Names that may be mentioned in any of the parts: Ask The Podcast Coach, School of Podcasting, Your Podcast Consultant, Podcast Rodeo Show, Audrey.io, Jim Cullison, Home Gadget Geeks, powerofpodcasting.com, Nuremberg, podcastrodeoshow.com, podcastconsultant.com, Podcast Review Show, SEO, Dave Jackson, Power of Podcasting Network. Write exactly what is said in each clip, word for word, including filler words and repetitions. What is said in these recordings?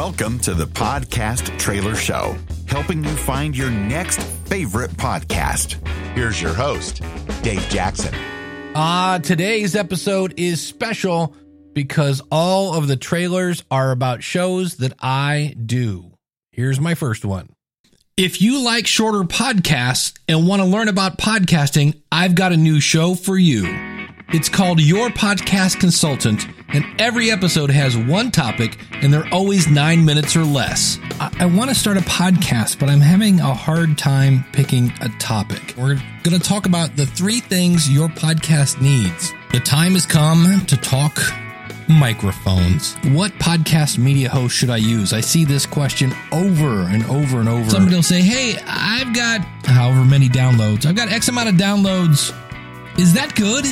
Welcome to the Podcast Trailer Show, helping you find your next favorite podcast. Here's your host, Dave Jackson. Uh, today's episode is special because all of the trailers are about shows that I do. Here's my first one. If you like shorter podcasts and want to learn about podcasting, I've got a new show for you. It's called Your Podcast Consultant, and every episode has one topic, and they're always nine minutes or less. I, I want to start a podcast, but I'm having a hard time picking a topic. We're going to talk about the three things your podcast needs. The time has come to talk microphones. What podcast media host should I use? I see this question over and over and over. Somebody will say, hey, I've got however many downloads. I've got X amount of downloads. Is that good?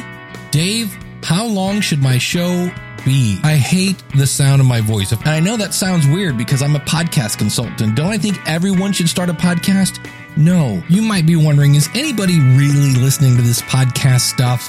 Dave, how long should my show be? I hate the sound of my voice. And I know that sounds weird because I'm a podcast consultant. Don't I think everyone should start a podcast? No. You might be wondering, is anybody really listening to this podcast stuff?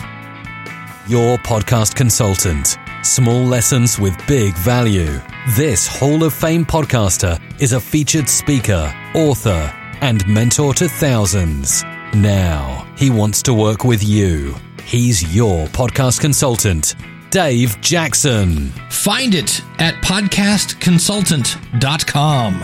Your Podcast Consultant. Small lessons with big value. This Hall of Fame podcaster is a featured speaker, author, and mentor to thousands. Now, he wants to work with you. He's your podcast consultant, Dave Jackson. Find it at podcast consultant dot com.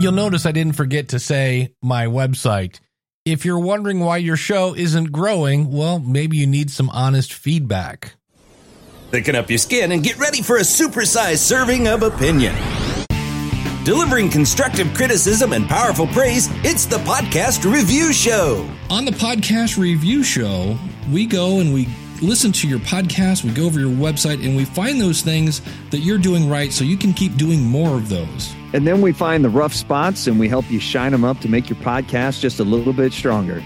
You'll notice I didn't forget to say my website. If you're wondering why your show isn't growing, well, maybe you need some honest feedback. Thicken up your skin and get ready for a supersized serving of opinion. Delivering constructive criticism and powerful praise, it's the Podcast Review Show. On the Podcast Review Show, we go and we listen to your podcast, we go over your website, and we find those things that you're doing right so you can keep doing more of those. And then we find the rough spots and we help you shine them up to make your podcast just a little bit stronger.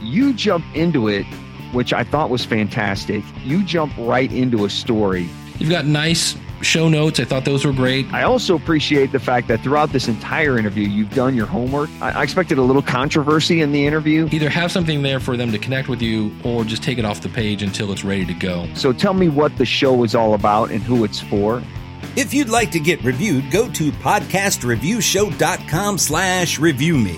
You jump into it, which I thought was fantastic. You jump right into a story. You've got nice show notes. I thought those were great. I also appreciate the fact that throughout this entire interview, you've done your homework. I expected a little controversy in the interview. Either have something there for them to connect with you or just take it off the page until it's ready to go. So tell me what the show is all about and who it's for. If you'd like to get reviewed, go to podcast review show dot com slash review me.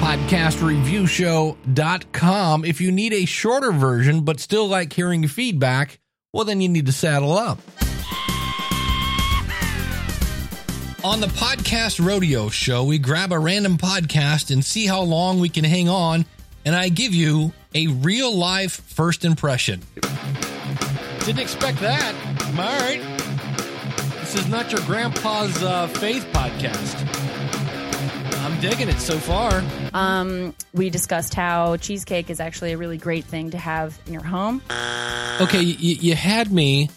podcast review show dot com. If you need a shorter version but still like hearing feedback, well, then you need to saddle up. On the Podcast Rodeo Show, we grab a random podcast and see how long we can hang on, and I give you a real-life first impression. Didn't expect that. All right. This is not your grandpa's uh, faith podcast. I'm digging it so far. Um, we discussed how cheesecake is actually a really great thing to have in your home. Okay, you, you had me,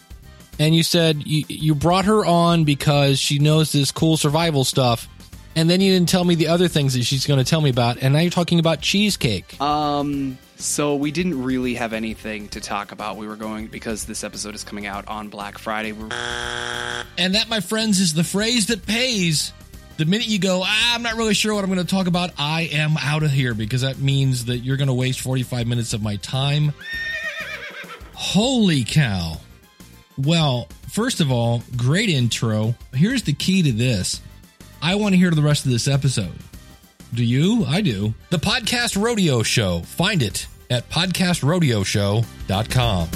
and you said you, you brought her on because she knows this cool survival stuff, and then you didn't tell me the other things that she's going to tell me about, and now you're talking about cheesecake. Um... So we didn't really have anything to talk about. We were going, because this episode is coming out on Black Friday. We're... And that, my friends, is the phrase that pays. The minute you go, ah, I'm not really sure what I'm going to talk about, I am out of here, because that means that you're going to waste forty-five minutes of my time. Holy cow. Well, first of all, great intro. Here's the key to this. I want to hear the rest of this episode. Do you? I do. The Podcast Rodeo Show. Find it at podcast rodeo show dot com.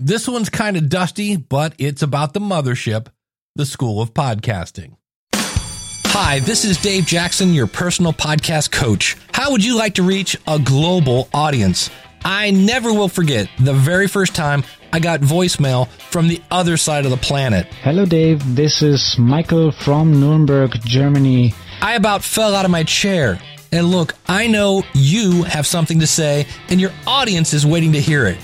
This one's kind of dusty, but it's about the mothership, the School of Podcasting. Hi, this is Dave Jackson, your personal podcast coach. How would you like to reach a global audience? I never will forget the very first time I got voicemail from the other side of the planet. Hello, Dave. This is Michael from Nuremberg, Germany. I about fell out of my chair. And look, I know you have something to say, and your audience is waiting to hear it.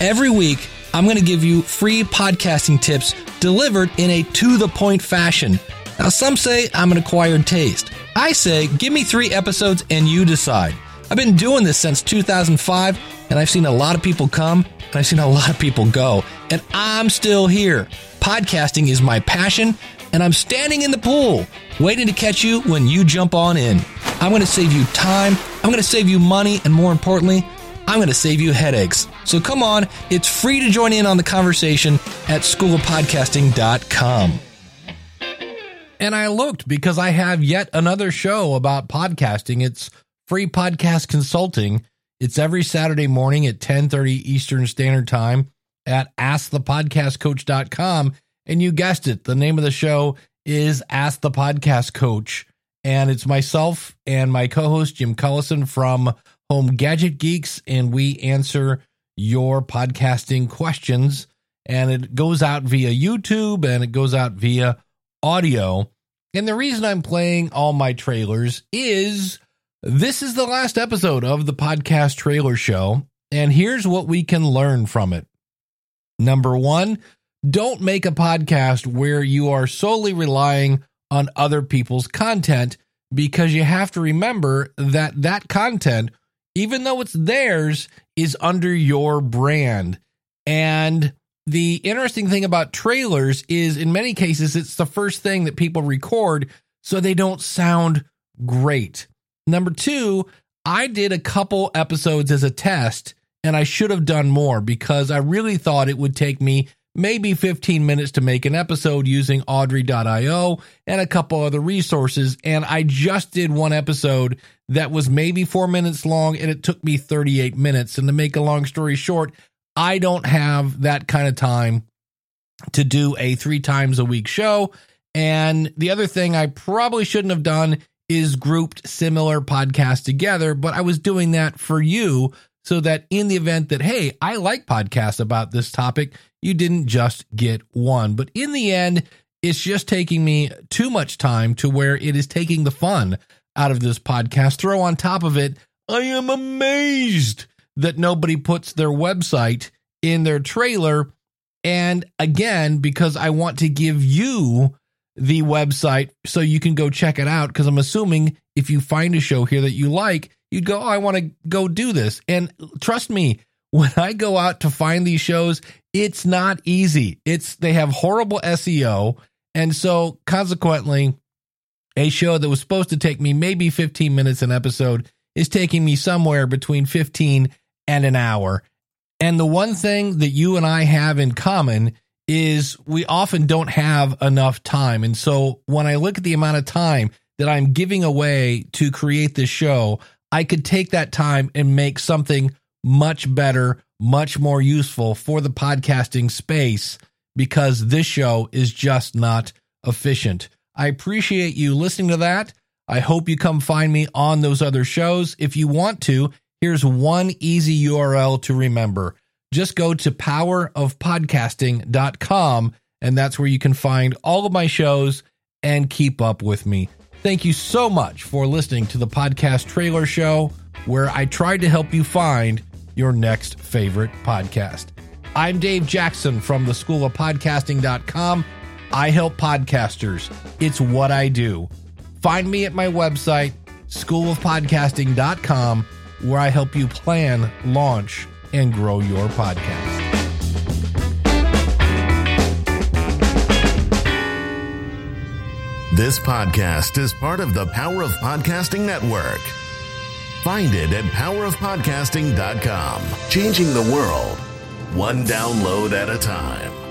Every week, I'm going to give you free podcasting tips delivered in a to-the-point fashion. Now, some say I'm an acquired taste. I say, give me three episodes and you decide. I've been doing this since two thousand five, and I've seen a lot of people come, and I've seen a lot of people go, and I'm still here. Podcasting is my passion, and I'm standing in the pool, waiting to catch you when you jump on in. I'm going to save you time. I'm going to save you money. And more importantly, I'm going to save you headaches. So come on, it's free to join in on the conversation at school of podcasting dot com. And I looked because I have yet another show about podcasting. It's Free Podcast Consulting. It's every Saturday morning at ten thirty Eastern Standard Time at ask the podcast coach dot com. And you guessed it, the name of the show is Ask The Podcast Coach. And it's myself and my co-host, Jim Cullison from Home Gadget Geeks, and we answer your podcasting questions. And it goes out via YouTube, and it goes out via audio. And the reason I'm playing all my trailers is this is the last episode of the Podcast Trailer Show, and here's what we can learn from it. Number one, don't make a podcast where you are solely relying on other people's content, because you have to remember that that content, even though it's theirs, is under your brand. And the interesting thing about trailers is in many cases, it's the first thing that people record, so they don't sound great. Number two, I did a couple episodes as a test, and I should have done more because I really thought it would take me maybe fifteen minutes to make an episode using Audrey dot i o and a couple other resources. And I just did one episode that was maybe four minutes long, and it took me thirty-eight minutes. And to make a long story short, I don't have that kind of time to do a three times a week show. And the other thing I probably shouldn't have done is grouped similar podcasts together, but I was doing that for you so that in the event that, hey, I like podcasts about this topic, you didn't just get one. But in the end, it's just taking me too much time to where it is taking the fun out of this podcast. Throw on top of it, I am amazed that nobody puts their website in their trailer. And again, because I want to give you the website so you can go check it out, because I'm assuming if you find a show here that you like, you'd go, oh, I want to go do this. And trust me, when I go out to find these shows, it's not easy. It's they have horrible S E O. And so consequently, a show that was supposed to take me maybe fifteen minutes an episode is taking me somewhere between fifteen and an hour. And the one thing that you and I have in common is we often don't have enough time. And so when I look at the amount of time that I'm giving away to create this show, I could take that time and make something much better, much more useful for the podcasting space, because this show is just not efficient. I appreciate you listening to that. I hope you come find me on those other shows. If you want to, here's one easy U R L to remember. Just go to power of podcasting dot com, and that's where you can find all of my shows and keep up with me. Thank you so much for listening to the Podcast Trailer Show, where I tried to help you find your next favorite podcast. I'm Dave Jackson from the School of Podcasting dot com. I help podcasters. It's what I do. Find me at my website, school of podcasting dot com, where I help you plan, launch, and grow your podcast. This podcast is part of the Power of Podcasting Network. Find it at power of podcasting dot com. Changing the world, one download at a time.